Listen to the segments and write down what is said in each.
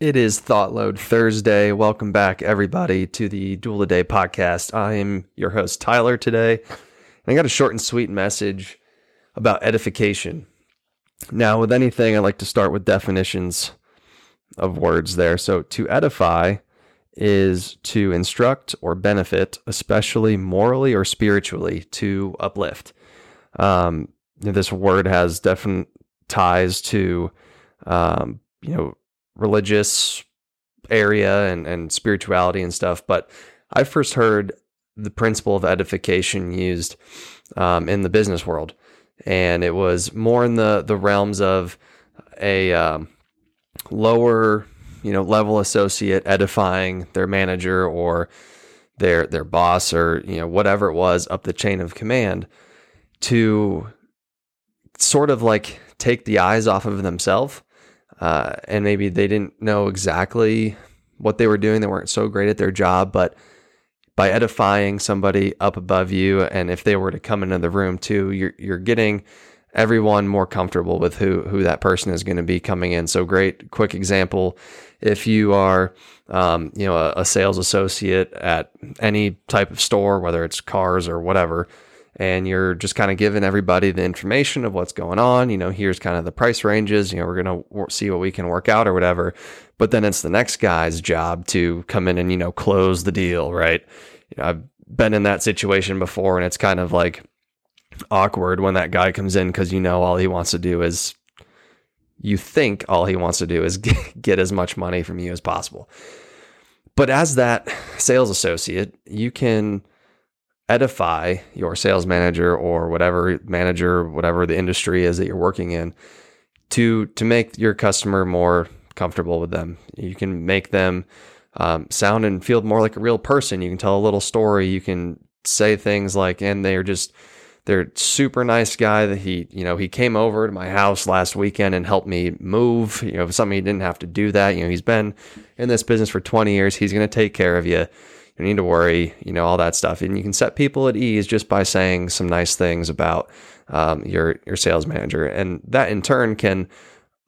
It is ThoughtLoad Thursday. Welcome back, everybody, to the Duel the Day podcast. I am your host, Tyler, today. And I got a short and sweet message about edification. Now, with anything, I like to start with definitions of words there. So, to edify is to instruct or benefit, especially morally or spiritually, to uplift. This word has definite ties to, religious area and spirituality and stuff. But I first heard the principle of edification used in the business world. And it was more in the realms of a lower, level associate edifying their manager or their boss or, whatever it was up the chain of command to sort of like take the eyes off of themselves. And maybe they didn't know exactly what they were doing. They weren't so great at their job, but by edifying somebody up above you, and if they were to come into the room too, you're getting everyone more comfortable with who that person is going to be coming in. So great, quick example. If you are, a sales associate at any type of store, whether it's cars or whatever, and you're just kind of giving everybody the information of what's going on, here's kind of the price ranges, we're going to see what we can work out or whatever. But then it's the next guy's job to come in and, close the deal, right? I've been in that situation before, and it's kind of like awkward when that guy comes in because, all he wants to do is get as much money from you as possible. But as that sales associate, you can edify your sales manager or whatever the industry is that you're working in to make your customer more comfortable with them. You can make them sound and feel more like a real person. You can tell a little story. You can say things like, and they're super nice guy that he came over to my house last weekend and helped me move, something he didn't have to do that. He's been in this business for 20 years. He's going to take care of you. You need to worry, all that stuff. And you can set people at ease just by saying some nice things about your sales manager. And that in turn can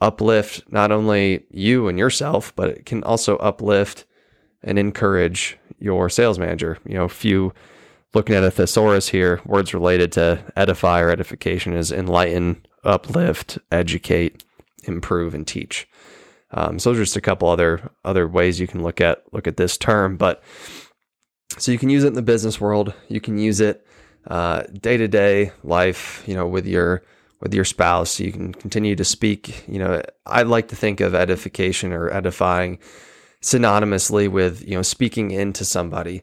uplift not only you and yourself, but it can also uplift and encourage your sales manager. If you looking at a thesaurus here, words related to edify or edification is enlighten, uplift, educate, improve, and teach. So just a couple other ways you can look at this term, but so you can use it in the business world. You can use it day-to-day life, with your spouse. You can continue to speak. I like to think of edification or edifying synonymously with, speaking into somebody,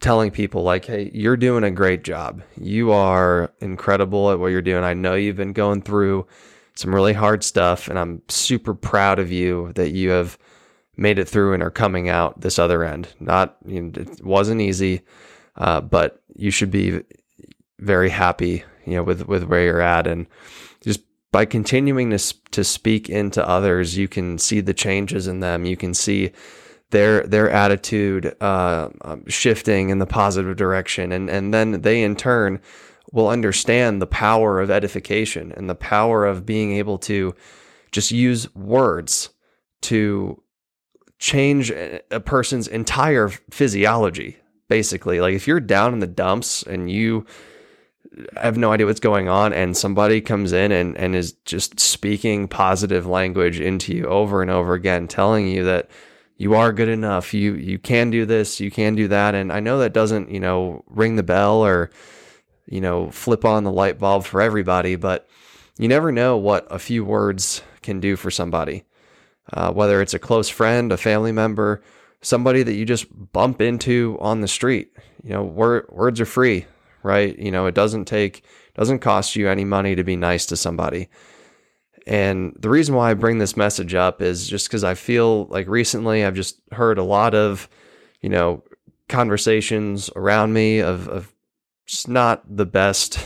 telling people like, hey, you're doing a great job. You are incredible at what you're doing. I know you've been going through some really hard stuff, and I'm super proud of you that you have made it through and are coming out this other end. It wasn't easy, but you should be very happy, with where you're at. And just by continuing to speak into others, you can see the changes in them. You can see their attitude shifting in the positive direction. And then they in turn will understand the power of edification and the power of being able to just use words to change a person's entire physiology, basically. Like if you're down in the dumps and you have no idea what's going on and somebody comes in and is just speaking positive language into you over and over again, telling you that you are good enough, you can do this, you can do that. And I know that doesn't, ring the bell or, flip on the light bulb for everybody, but you never know what a few words can do for somebody. Whether it's a close friend, a family member, somebody that you just bump into on the street, words are free, right? It doesn't cost you any money to be nice to somebody. And the reason why I bring this message up is just because I feel like recently I've just heard a lot of, conversations around me of just not the best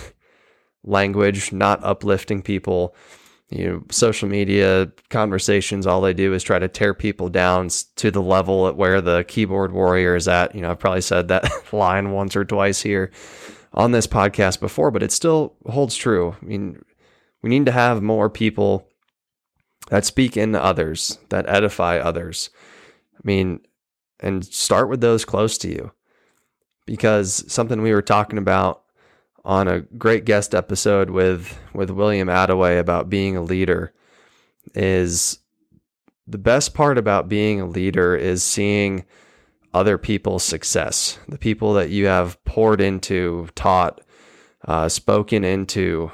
language, not uplifting people. Social media conversations, all they do is try to tear people down to the level at where the keyboard warrior is at. I've probably said that line once or twice here on this podcast before, but it still holds true. I mean, we need to have more people that speak in others, that edify others. I mean, and start with those close to you, because something we were talking about on a great guest episode with William Attaway about being a leader is the best part about being a leader is seeing other people's success, the people that you have poured into, taught, spoken into,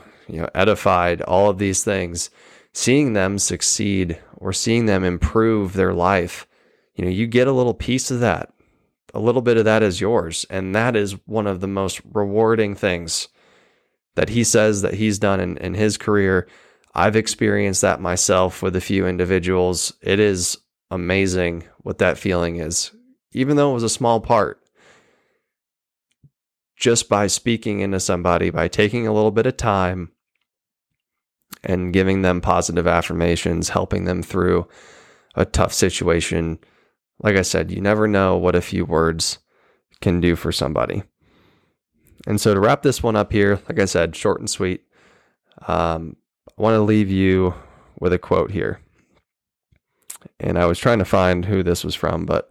edified, all of these things, seeing them succeed or seeing them improve their life. You get a little piece of that. A little bit of that is yours. And that is one of the most rewarding things that he says that he's done in his career. I've experienced that myself with a few individuals. It is amazing what that feeling is, even though it was a small part. Just by speaking into somebody, by taking a little bit of time and giving them positive affirmations, helping them through a tough situation. Like I said, you never know what a few words can do for somebody. And so to wrap this one up here, like I said, short and sweet, I want to leave you with a quote here. And I was trying to find who this was from, but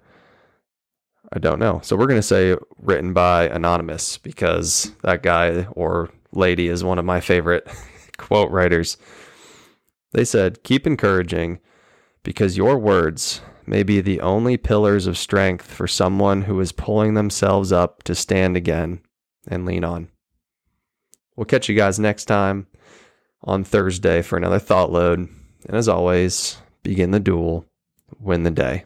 I don't know. So we're going to say written by Anonymous, because that guy or lady is one of my favorite quote writers. They said, "Keep encouraging, because your words may be the only pillars of strength for someone who is pulling themselves up to stand again and lean on." We'll catch you guys next time on Thursday for another Thought Load. And as always, begin the duel, win the day.